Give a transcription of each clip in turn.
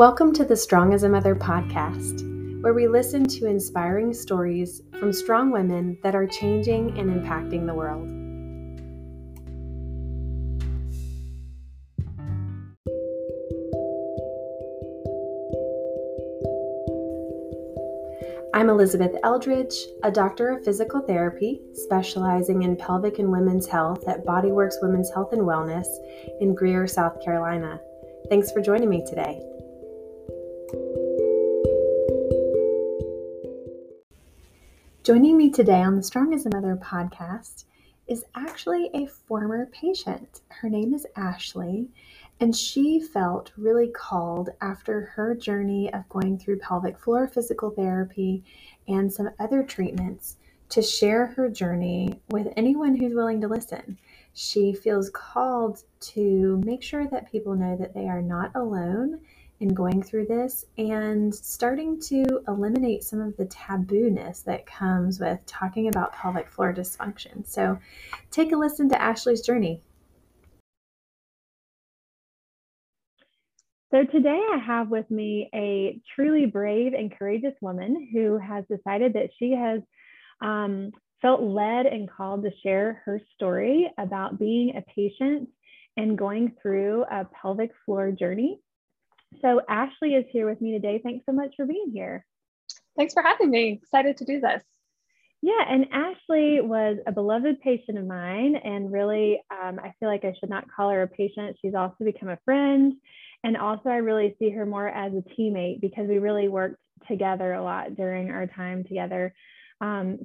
Welcome to the Strong as a Mother podcast, where we listen to inspiring stories from strong women that are changing and impacting the world. I'm Elizabeth Eldridge, a doctor of physical therapy, specializing in pelvic and women's health at BodyWorks Women's Health and Wellness in Greer, South Carolina. Thanks for joining me today. Joining me today on the Strong as a Mother podcast is actually a former patient. Her name is Ashley, and she felt really called after her journey of going through pelvic floor physical therapy and some other treatments to share her journey with anyone who's willing to listen. She feels called to make sure that people know that they are not alone in going through this and starting to eliminate some of the tabooness that comes with talking about pelvic floor dysfunction. So take a listen to Ashley's journey. So today I have with me a truly brave and courageous woman who has decided that she has felt led and called to share her story about being a patient and going through a pelvic floor journey. So Ashley is here with me today. Thanks so much for being here. Thanks for having me. Excited to do this. Yeah, and Ashley was a beloved patient of mine, and really, I feel like I should not call her a patient. She's also become a friend, and also I really see her more as a teammate because we really worked together a lot during our time together.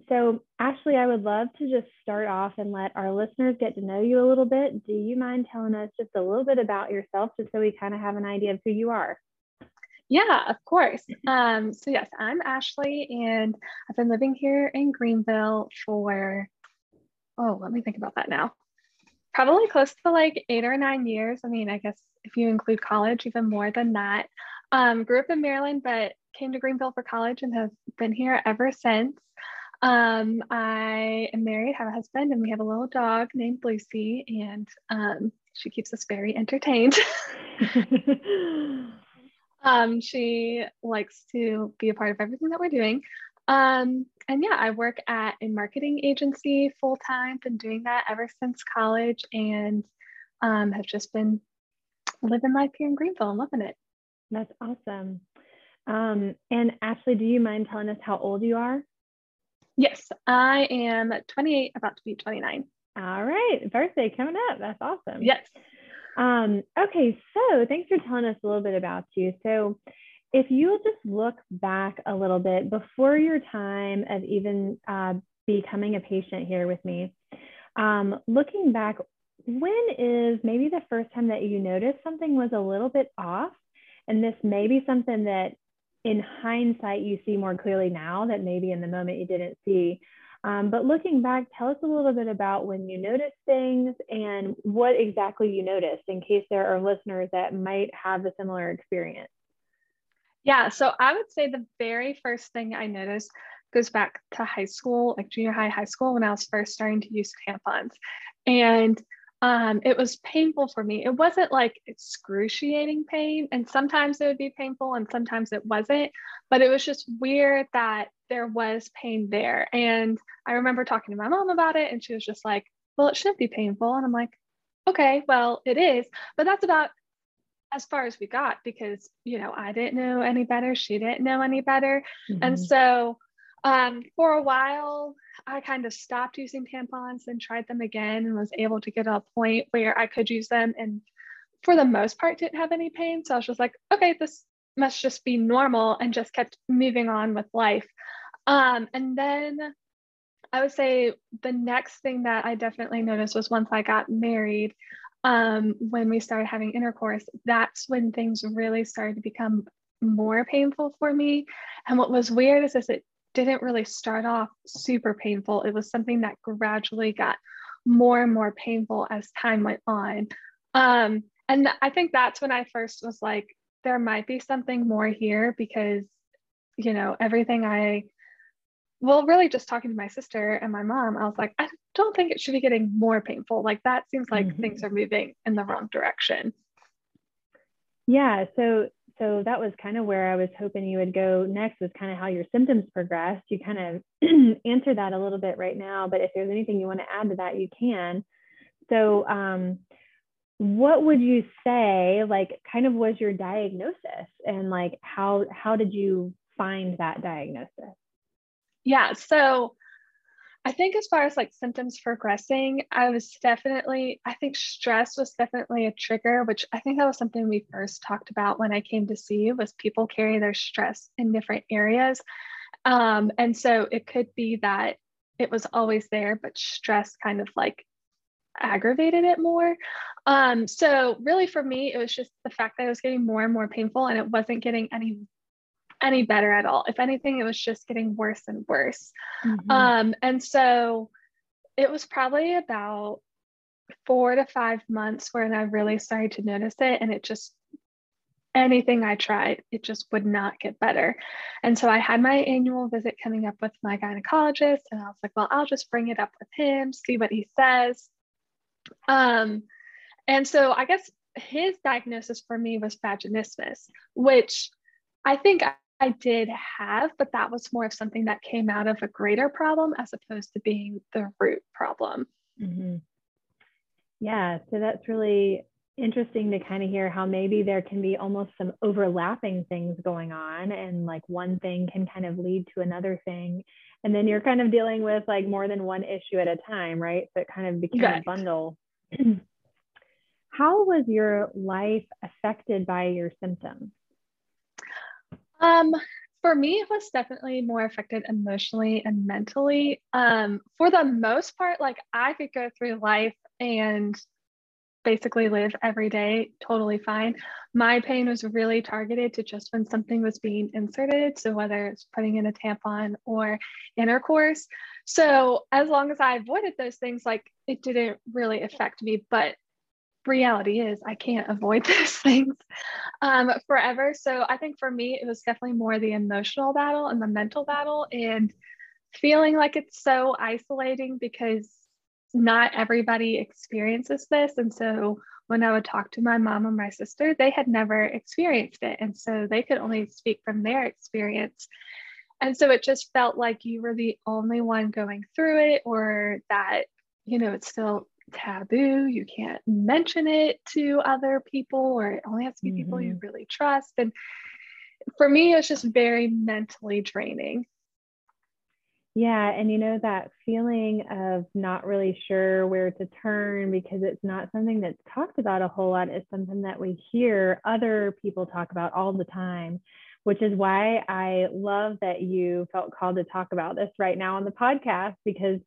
So Ashley, I would love to just start off and let our listeners get to know you a little bit. Do you mind telling us just a little bit about yourself, just so we kind of have an idea of who you are? Yeah, of course. So yes, I'm Ashley, and I've been living here in Greenville for, let me think about that now. Probably close to like 8 or 9 years. I mean, I guess if you include college, even more than that. Grew up in Maryland, but came to Greenville for college and have been here ever since. I am married, have a husband, and we have a little dog named Lucy, and she keeps us very entertained. She likes to be a part of everything that we're doing. And yeah, I work at a marketing agency full-time, been doing that ever since college, and have just been living life here in Greenville and loving it. That's awesome. And Ashley, do you mind telling us how old you are? Yes, I am 28, about to be 29. All right, birthday coming up. That's awesome. Yes. Okay, so thanks for telling us a little bit about you. So if you'll just look back a little bit before your time of even becoming a patient here with me, looking back, when is maybe the first time that you noticed something was a little bit off? And this may be something that in hindsight you see more clearly now that maybe in the moment you didn't see. But looking back, tell us a little bit about when you noticed things and what exactly you noticed in case there are listeners that might have a similar experience. Yeah, so I would say the very first thing I noticed goes back to high school, like junior high, high school, when I was first starting to use tampons. And it was painful for me. It wasn't like excruciating pain, and sometimes it would be painful and sometimes it wasn't, but it was just weird that there was pain there. And I remember talking to my mom about it, and she was just like, well, it shouldn't be painful. And I'm like, okay, well, it is, but that's about as far as we got because, you know, I didn't know any better. She didn't know any better. Mm-hmm. And so for a while, I kind of stopped using tampons and tried them again and was able to get to a point where I could use them and for the most part didn't have any pain. So I was just like, okay, this must just be normal, and just kept moving on with life. And then I would say the next thing that I definitely noticed was once I got married, when we started having intercourse, that's when things really started to become more painful for me. And what was weird is that it didn't really start off super painful. It was something that gradually got more and more painful as time went on. And I think that's when I first was like, there might be something more here because, you know, really just talking to my sister and my mom, I was like, I don't think it should be getting more painful. Like that seems like things are moving in the wrong direction. Yeah. So So that was kind of where I was hoping you would go next, was kind of how your symptoms progressed. You kind of answer that a little bit right now, but if there's anything you want to add to that, you can. So what would you say, like, kind of was your diagnosis, and like, how did you find that diagnosis? Yeah. So I think as far as like symptoms progressing, I think stress was definitely a trigger, which I think that was something we first talked about when I came to see you, was people carry their stress in different areas. And so it could be that it was always there, but stress kind of like aggravated it more. So really for me, it was just the fact that it was getting more and more painful, and it wasn't getting any better at all. If anything, it was just getting worse and worse. Mm-hmm. And so it was probably about 4 to 5 months when I really started to notice it, and it just, anything I tried, it just would not get better. And so I had my annual visit coming up with my gynecologist, and I was like, well, I'll just bring it up with him, see what he says. And so I guess his diagnosis for me was vaginismus, which I think I did have, but that was more of something that came out of a greater problem as opposed to being the root problem. Mm-hmm. Yeah. So that's really interesting to kind of hear how maybe there can be almost some overlapping things going on, and like one thing can kind of lead to another thing. And then you're kind of dealing with like more than one issue at a time, right? So it kind of became a bundle. How was your life affected by your symptoms? For me, it was definitely more affected emotionally and mentally. For the most part, like I could go through life and basically live every day totally fine. My pain was really targeted to just when something was being inserted. So whether it's putting in a tampon or intercourse. So as long as I avoided those things, like it didn't really affect me, but reality is I can't avoid those things forever. So I think for me, it was definitely more the emotional battle and the mental battle, and feeling like it's so isolating because not everybody experiences this. And so when I would talk to my mom or my sister, they had never experienced it. And so they could only speak from their experience. And so it just felt like you were the only one going through it, or that, you know, it's still taboo. You can't mention it to other people, or it only has to be people you really trust. And for me, it was just very mentally draining. Yeah. And you know, that feeling of not really sure where to turn, because it's not something that's talked about a whole lot. It's something that we hear other people talk about all the time, which is why I love that you felt called to talk about this right now on the podcast, because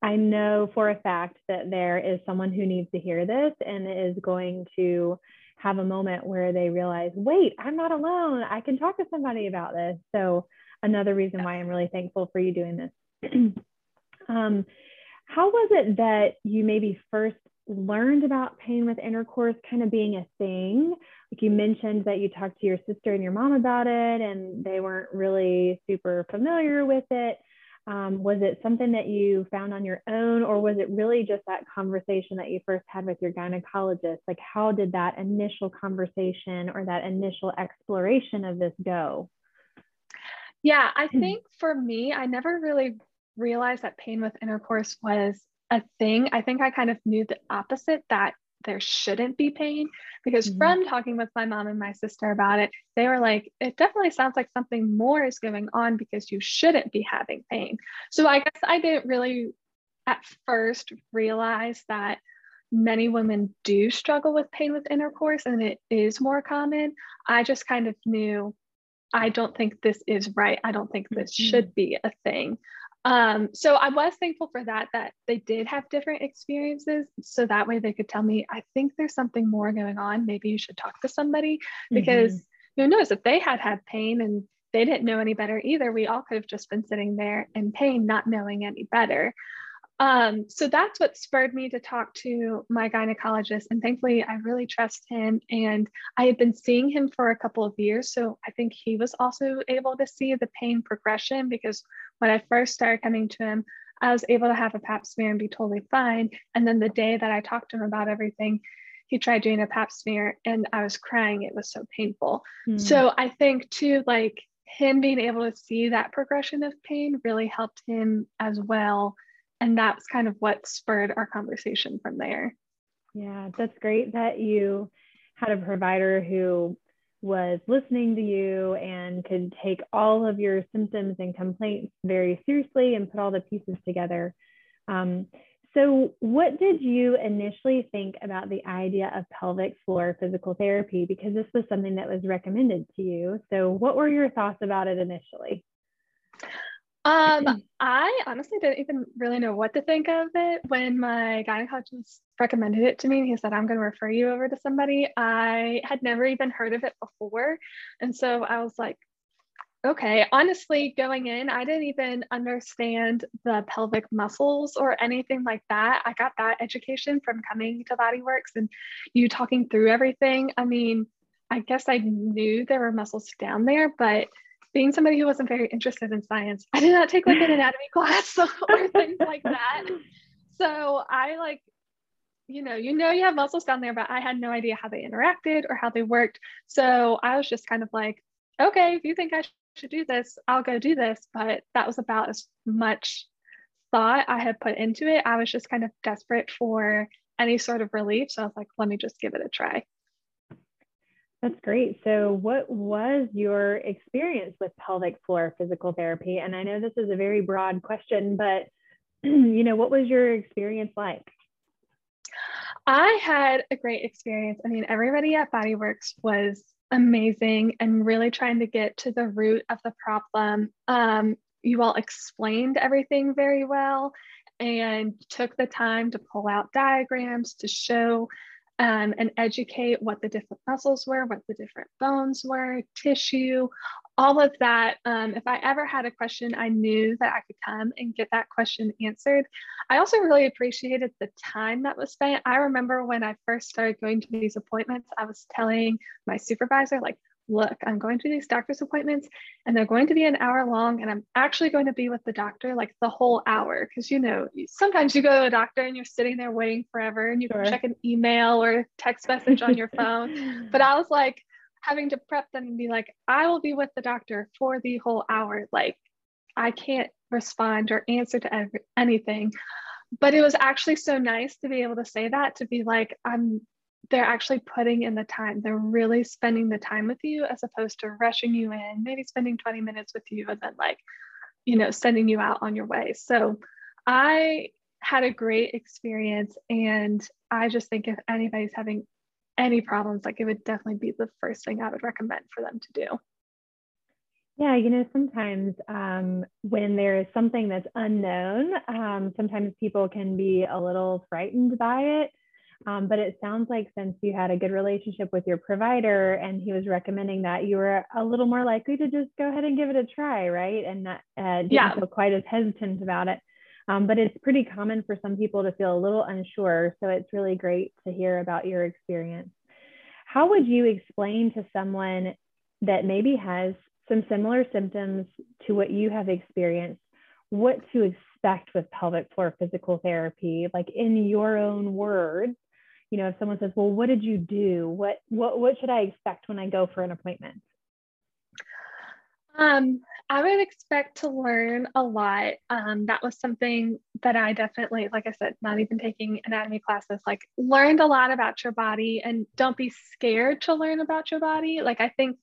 I know for a fact that there is someone who needs to hear this and is going to have a moment where they realize, wait, I'm not alone. I can talk to somebody about this. So another reason why I'm really thankful for you doing this. How was it that you maybe first learned about pain with intercourse kind of being a thing? Like you mentioned that you talked to your sister and your mom about it, and they weren't really super familiar with it. Was it something that you found on your own, or was it really just that conversation that you first had with your gynecologist? Like, how did that initial conversation or that initial exploration of this go? Yeah, I think for me, I never really realized that pain with intercourse was a thing. I think I kind of knew the opposite, that there shouldn't be pain, because from talking with my mom and my sister about it, they were like, it definitely sounds like something more is going on because you shouldn't be having pain. So I guess I didn't really at first realize that many women do struggle with pain with intercourse, and it is more common. I just kind of knew, I don't think this is right. I don't think this should be a thing. So I was thankful for that they did have different experiences. So that way they could tell me, I think there's something more going on. Maybe you should talk to somebody, because who knows if they had pain and they didn't know any better either. We all could have just been sitting there in pain, not knowing any better. So that's what spurred me to talk to my gynecologist. And thankfully, I really trust him. And I had been seeing him for a couple of years. So I think he was also able to see the pain progression, because when I first started coming to him, I was able to have a pap smear and be totally fine. And then the day that I talked to him about everything, he tried doing a pap smear and I was crying. It was so painful. Mm. So I think too, like him being able to see that progression of pain really helped him as well. And that's kind of what spurred our conversation from there. Yeah, that's great that you had a provider who was listening to you and could take all of your symptoms and complaints very seriously and put all the pieces together. So what did you initially think about the idea of pelvic floor physical therapy? Because this was something that was recommended to you. So what were your thoughts about it initially? I honestly didn't even really know what to think of it. When my gynecologist recommended it to me and he said, I'm going to refer you over to somebody, I had never even heard of it before. And so I was like, okay, honestly, going in, I didn't even understand the pelvic muscles or anything like that. I got that education from coming to BodyWorks and you talking through everything. I mean, I guess I knew there were muscles down there, but being somebody who wasn't very interested in science, I did not take like an anatomy class or things like that. So I like, you have muscles down there, but I had no idea how they interacted or how they worked. So I was just kind of like, okay, if you think I should do this, I'll go do this. But that was about as much thought I had put into it. I was just kind of desperate for any sort of relief. So I was like, let me just give it a try. That's great. So what was your experience with pelvic floor physical therapy? And I know this is a very broad question, but what was your experience like? I had a great experience. I mean, everybody at BodyWorks was amazing and really trying to get to the root of the problem. You all explained everything very well and took the time to pull out diagrams to show and educate what the different muscles were, what the different bones were, tissue, all of that. If I ever had a question, I knew that I could come and get that question answered. I also really appreciated the time that was spent. I remember when I first started going to these appointments, I was telling my supervisor, like, look, I'm going to these doctor's appointments and they're going to be an hour long and I'm actually going to be with the doctor like the whole hour. Because, sometimes you go to a doctor and you're sitting there waiting forever and you can check an email or text message on your phone. But I was like having to prep them and be like, I will be with the doctor for the whole hour. Like I can't respond or answer to anything. But it was actually so nice to be able to say that, to be like, they're actually putting in the time. They're really spending the time with you as opposed to rushing you in, maybe spending 20 minutes with you and then sending you out on your way. So I had a great experience. And I just think if anybody's having any problems, it would definitely be the first thing I would recommend for them to do. Yeah, sometimes when there is something that's unknown, sometimes people can be a little frightened by it. But it sounds like since you had a good relationship with your provider and he was recommending that, you were a little more likely to just go ahead and give it a try, right? And not feel quite as hesitant about it. But it's pretty common for some people to feel a little unsure. So it's really great to hear about your experience. How would you explain to someone that maybe has some similar symptoms to what you have experienced, what to expect with pelvic floor physical therapy, like in your own words? If someone says, well, what did you do? What should I expect when I go for an appointment? I would expect to learn a lot. That was something that I definitely, like I said, not even taking anatomy classes, learned a lot about your body, and don't be scared to learn about your body. I think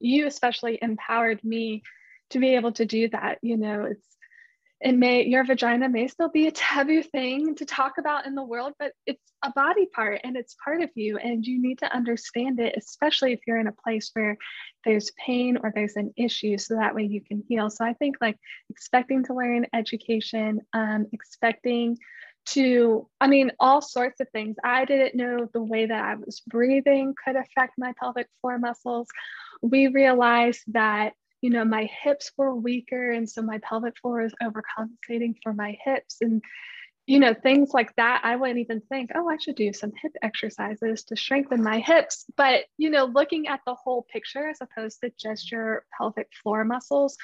you especially empowered me to be able to do that. Your vagina may still be a taboo thing to talk about in the world, but it's a body part and it's part of you and you need to understand it, especially if you're in a place where there's pain or there's an issue, so that way you can heal. So I think expecting to learn education, expecting to, all sorts of things. I didn't know the way that I was breathing could affect my pelvic floor muscles. We realized that my hips were weaker, and so my pelvic floor is overcompensating for my hips, and things like that. I wouldn't even think, oh, I should do some hip exercises to strengthen my hips. But looking at the whole picture as opposed to just your pelvic floor muscles.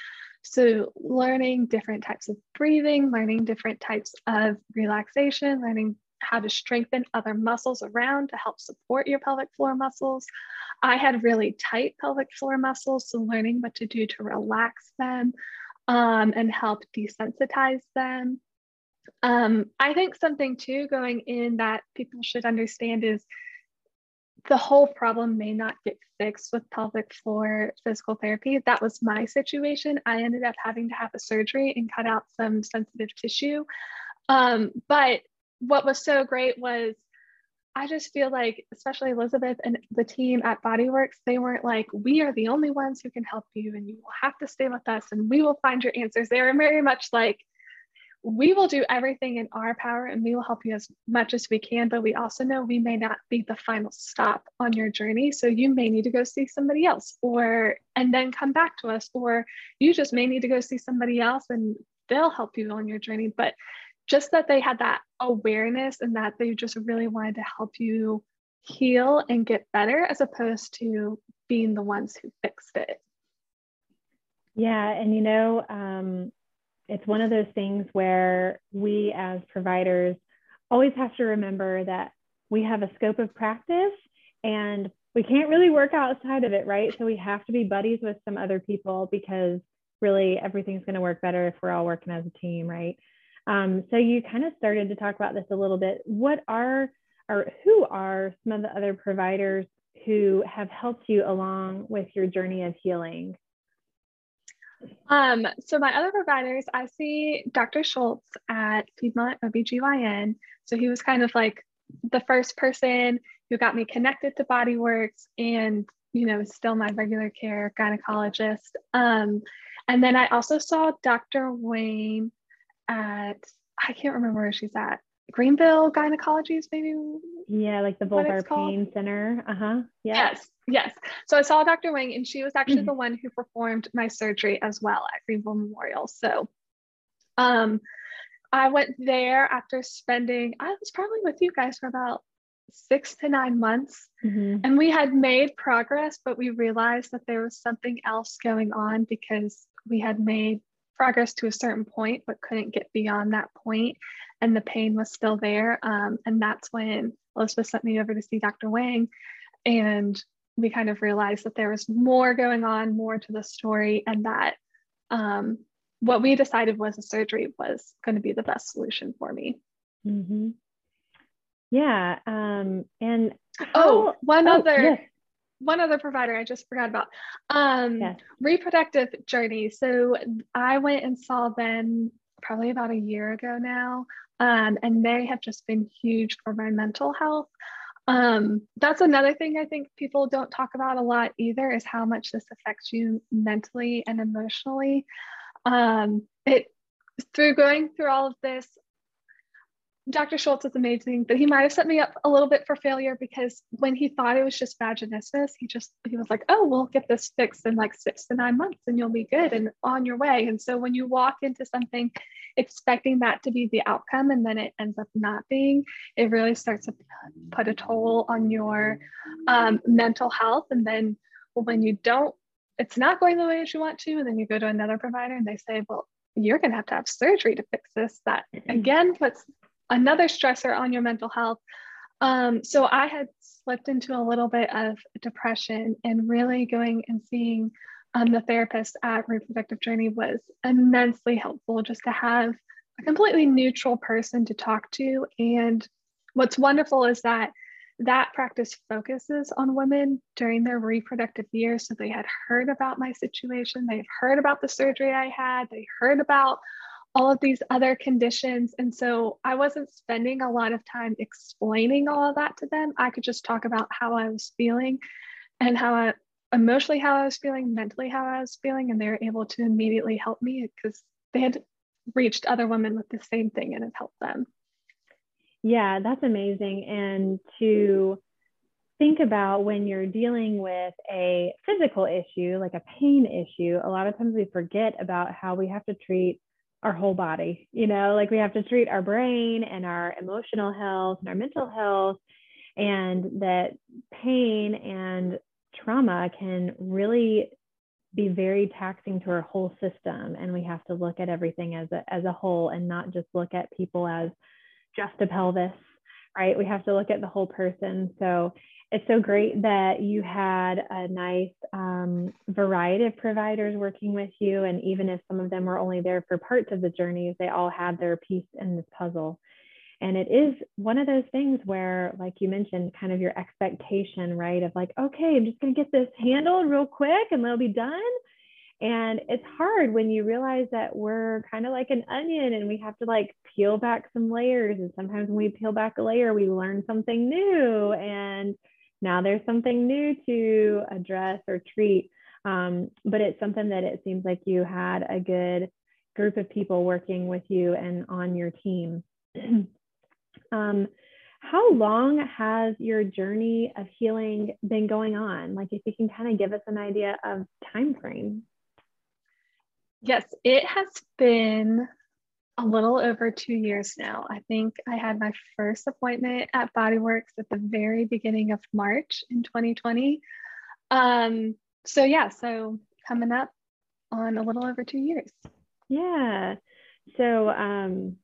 So learning different types of breathing, learning different types of relaxation, learning how to strengthen other muscles around to help support your pelvic floor muscles. I had really tight pelvic floor muscles, so learning what to do to relax them and help desensitize them. I think something too going in that people should understand is the whole problem may not get fixed with pelvic floor physical therapy. That was my situation. I ended up having to have a surgery and cut out some sensitive tissue. But what was so great was I just feel like, especially Elizabeth and the team at BodyWorks, they weren't like, we are the only ones who can help you and you will have to stay with us and we will find your answers. They were very much like, we will do everything in our power and we will help you as much as we can, but we also know we may not be the final stop on your journey. So you may need to go see somebody else and then come back to us, or you just may need to go see somebody else and they'll help you on your journey. But just that they had that awareness and that they just really wanted to help you heal and get better as opposed to being the ones who fixed it. Yeah, and you know, it's one of those things where we as providers always have to remember that we have a scope of practice and we can't really work outside of it, right? So we have to be buddies with some other people because really everything's going to work better if we're all working as a team, right? So you kind of started to talk about this a little bit. What are, or who are some of the other providers who have helped you along with your journey of healing? So my other providers, I see Dr. Schultz at Piedmont OBGYN. So he was kind of like the first person who got me connected to BodyWorks and, you know, is still my regular care gynecologist. And then I also saw Dr. Wang at, I can't remember where she's at, Greenville Gynecology is maybe? Yeah, like the vulvar pain center. Uh-huh. Yeah. Yes. So I saw Dr. Wang and she was actually the one who performed my surgery as well at Greenville Memorial. So I went there after spending, I was probably with you guys for about 6 to 9 months. And we had made progress, but we realized that there was something else going on because we had made progress to a certain point, but couldn't get beyond that point. And the pain was still there. And that's when Elizabeth sent me over to see Dr. Wang. And we kind of realized that there was more going on, more to the story. And that what we decided was a surgery was going to be the best solution for me. Yeah. And one other provider I just forgot about, Reproductive Journey. So I went and saw them probably about a year ago now, and they have just been huge for my mental health. That's another thing I think people don't talk about a lot either, is how much this affects you mentally and emotionally. Through going through all of this, Dr. Schultz is amazing, but he might have set me up a little bit for failure because when he thought it was just vaginismus, he was like, oh, we'll get this fixed in like 6 to 9 months and you'll be good and on your way. And so when you walk into something expecting that to be the outcome and then it ends up not being, it really starts to put a toll on your mental health. And then when you don't, it's not going the way that you want to, and then you go to another provider and they say, well, you're going to have surgery to fix this. That again puts another stressor on your mental health. So I had slipped into a little bit of depression, and really going and seeing the therapist at Reproductive Journey was immensely helpful, just to have a completely neutral person to talk to. And what's wonderful is that that practice focuses on women during their reproductive years. So they had heard about my situation, they had heard about the surgery I had, they heard about all of these other conditions. And so I wasn't spending a lot of time explaining all of that to them. I could just talk about how I was feeling and emotionally how I was feeling, mentally how I was feeling. And they were able to immediately help me because they had reached other women with the same thing and it helped them. Yeah, that's amazing. And to think about when you're dealing with a physical issue, like a pain issue, a lot of times we forget about how we have to treat our whole body, you know, like we have to treat our brain and our emotional health and our mental health, and that pain and trauma can really be very taxing to our whole system. And we have to look at everything as a whole and not just look at people as just a pelvis right? We have to look at the whole person. So it's so great that you had a nice variety of providers working with you. And even if some of them were only there for parts of the journeys, they all had their piece in this puzzle. And it is one of those things where, like you mentioned, kind of your expectation, right? Of like, okay, I'm just going to get this handled real quick and they'll be done. And it's hard when you realize that we're kind of like an onion and we have to like peel back some layers. And sometimes when we peel back a layer, we learn something new. And now there's something new to address or treat. But it's something that it seems like you had a good group of people working with you and on your team. How long has your journey of healing been going on? Like, if you can kind of give us an idea of time frame. Yes, it has been a little over 2 years now. I think I had my first appointment at BodyWorks at the very beginning of March in 2020. So coming up on a little over 2 years. Yeah. So,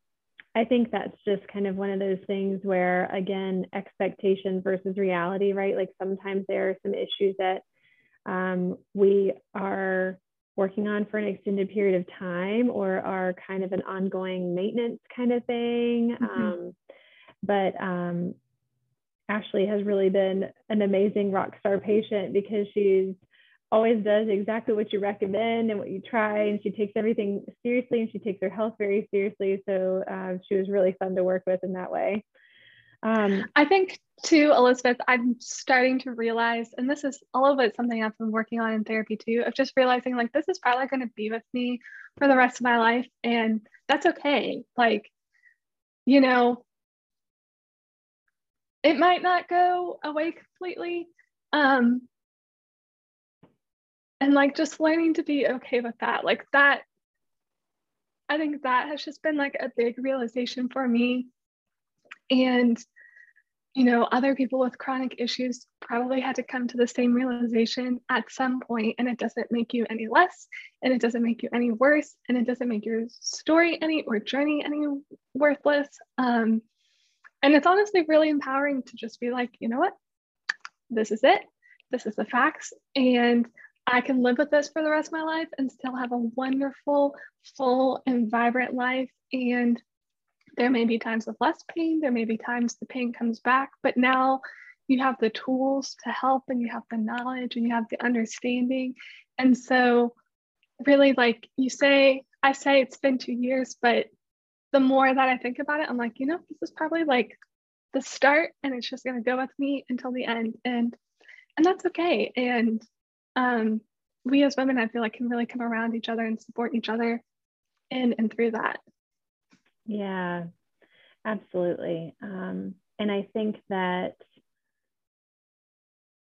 I think that's just kind of one of those things where, again, expectation versus reality, right? Like sometimes there are some issues that we are working on for an extended period of time or are kind of an ongoing maintenance kind of thing. Mm-hmm. But Ashley has really been an amazing rock star patient because she's always does exactly what you recommend and what you try. And she takes everything seriously and she takes her health very seriously. So she was really fun to work with in that way. I think too, Elizabeth, I'm starting to realize, and this is a little bit something I've been working on in therapy too, of just realizing like, this is probably going to be with me for the rest of my life. And that's okay. Like, you know, it might not go away completely. And like just learning to be okay with that, like that, I think that has just been like a big realization for me. And, you know, other people with chronic issues probably had to come to the same realization at some point, and it doesn't make you any less, and it doesn't make you any worse, and it doesn't make your story any or journey any worthless. And it's honestly really empowering to just be like, you know what, this is it, this is the facts, and I can live with this for the rest of my life and still have a wonderful, full and vibrant life. And there may be times of less pain. There may be times the pain comes back, but now you have the tools to help and you have the knowledge and you have the understanding. And so really, like you say, I say it's been 2 years, but the more that I think about it, I'm like, you know, this is probably like the start and it's just going to go with me until the end. And that's okay. And we as women, I feel like, can really come around each other and support each other in and through that. Yeah, absolutely. And I think that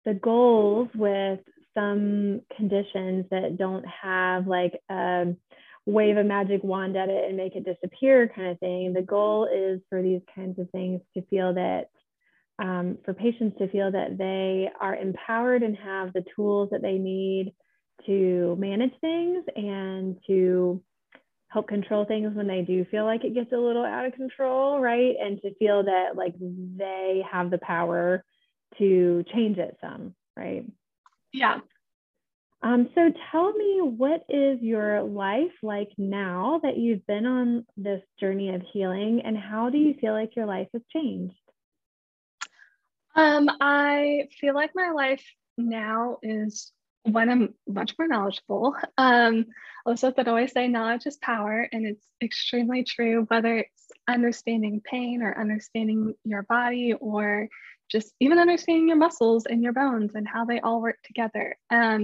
the goals with some conditions that don't have like wave a magic wand at it and make it disappear kind of thing, the goal is for these kinds of things to feel that for patients to feel that they are empowered and have the tools that they need to manage things and to help control things when they do feel like it gets a little out of control, right? And to feel that like they have the power to change it some, right? Yeah. So tell me, what is your life like now that you've been on this journey of healing, and how do you feel like your life has changed? I feel like my life now is when I'm much more knowledgeable. Elizabeth would always say knowledge is power, and it's extremely true, whether it's understanding pain or understanding your body or just even understanding your muscles and your bones and how they all work together. And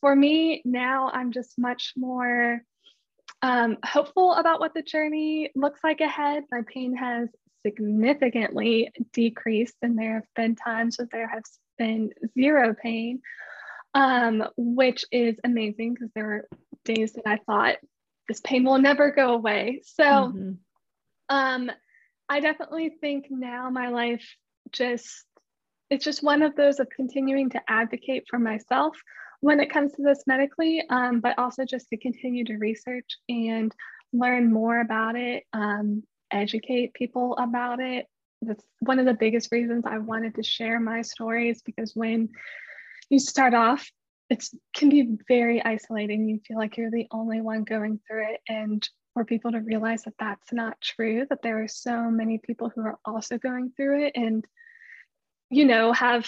for me now, I'm just much more hopeful about what the journey looks like ahead. My pain has significantly decreased, and there have been times that there has been zero pain, which is amazing because there were days that I thought this pain will never go away. So I definitely think now my life just, it's just one of those of continuing to advocate for myself when it comes to this medically, but also just to continue to research and learn more about it, educate people about it, That's one of the biggest reasons I wanted to share my stories, because when you start off, it can be very isolating. You feel like you're the only one going through it. And for people to realize that that's not true, that there are so many people who are also going through it. And, you know, I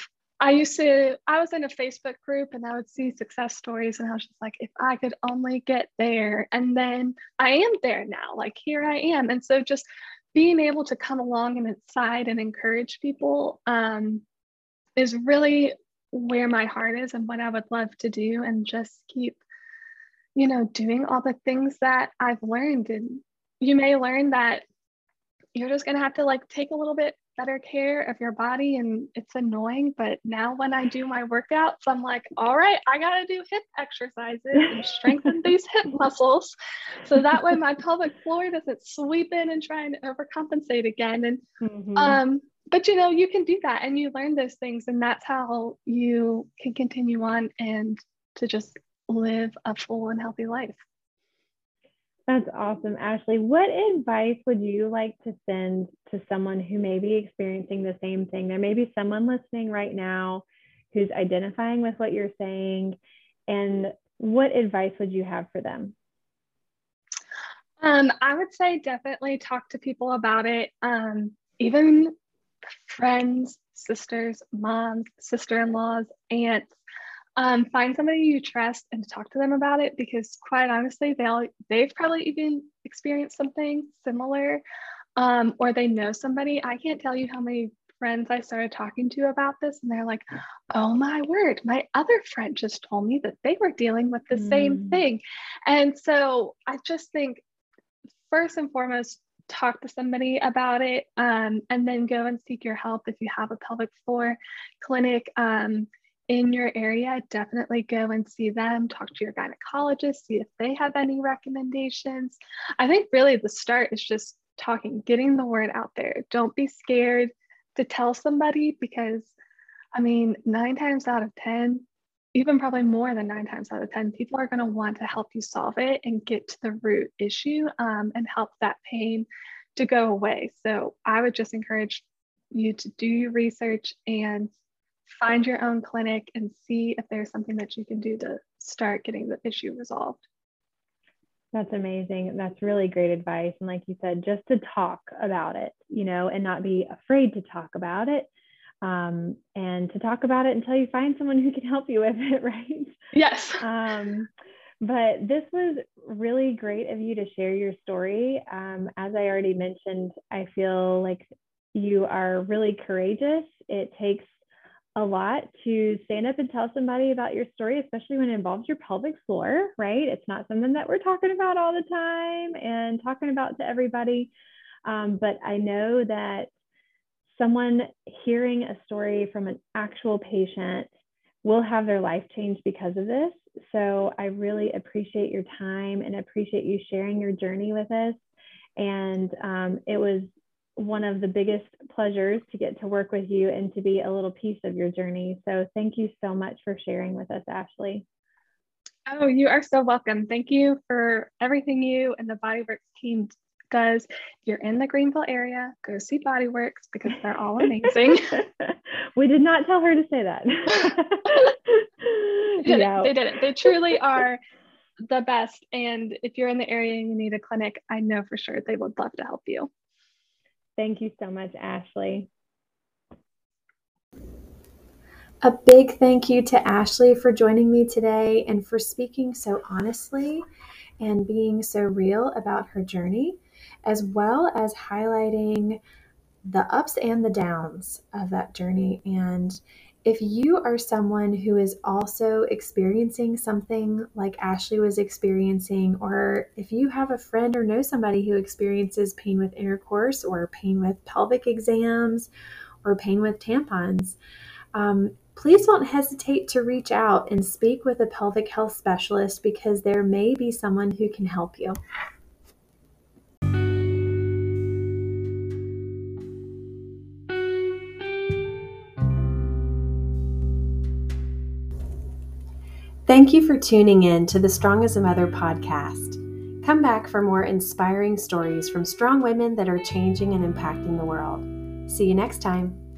was in a Facebook group and I would see success stories and I was just like, if I could only get there. And then I am there now, like here I am. And so just being able to come along and inside and encourage people is really where my heart is and what I would love to do, and just keep, you know, doing all the things that I've learned. And you may learn that you're just going to have to like take a little bit better care of your body, and it's annoying, but now when I do my workouts, I'm like, all right, I gotta do hip exercises and strengthen these hip muscles so that way my pelvic floor doesn't sweep in and try and overcompensate again. And but you know, you can do that and you learn those things, and that's how you can continue on and to just live a full and healthy life. That's awesome, Ashley. What advice would you like to send to someone who may be experiencing the same thing? There may be someone listening right now who's identifying with what you're saying, and what advice would you have for them? I would say definitely talk to people about it, even friends, sisters, moms, sister-in-laws, aunts. Find somebody you trust and talk to them about it, because quite honestly, they've probably even experienced something similar, or they know somebody. I can't tell you how many friends I started talking to about this, and they're like, oh my word, my other friend just told me that they were dealing with the same thing. And so I just think first and foremost, talk to somebody about it, and then go and seek your help. If you have a pelvic floor clinic in your area, definitely go and see them, talk to your gynecologist, see if they have any recommendations. I think really the start is just talking, getting the word out there. Don't be scared to tell somebody, because I mean, 9 times out of 10, even probably more than 9 times out of 10, people are going to want to help you solve it and get to the root issue, and help that pain to go away. So I would just encourage you to do your research and find your own clinic and see if there's something that you can do to start getting the issue resolved. That's amazing. That's really great advice. And like you said, just to talk about it, you know, and not be afraid to talk about it, and to talk about it until you find someone who can help you with it, right? Yes. But this was really great of you to share your story. As I already mentioned, I feel like you are really courageous. It takes a lot to stand up and tell somebody about your story, especially when it involves your pelvic floor, right? It's not something that we're talking about all the time and talking about to everybody. But I know that someone hearing a story from an actual patient will have their life changed because of this. So I really appreciate your time and appreciate you sharing your journey with us. And it was one of the biggest pleasures to get to work with you and to be a little piece of your journey. So thank you so much for sharing with us, Ashley. Oh, you are so welcome. Thank you for everything you and the BodyWorks team does. If you're in the Greenville area, go see BodyWorks, because they're all amazing. We did not tell her to say that. They did it. They truly are the best. And if you're in the area and you need a clinic, I know for sure they would love to help you. Thank you so much, Ashley. A big thank you to Ashley for joining me today and for speaking so honestly and being so real about her journey, as well as highlighting the ups and the downs of that journey. And if you are someone who is also experiencing something like Ashley was experiencing, or if you have a friend or know somebody who experiences pain with intercourse or pain with pelvic exams or pain with tampons, please don't hesitate to reach out and speak with a pelvic health specialist, because there may be someone who can help you. Thank you for tuning in to the Strong as a Mother podcast. Come back for more inspiring stories from strong women that are changing and impacting the world. See you next time.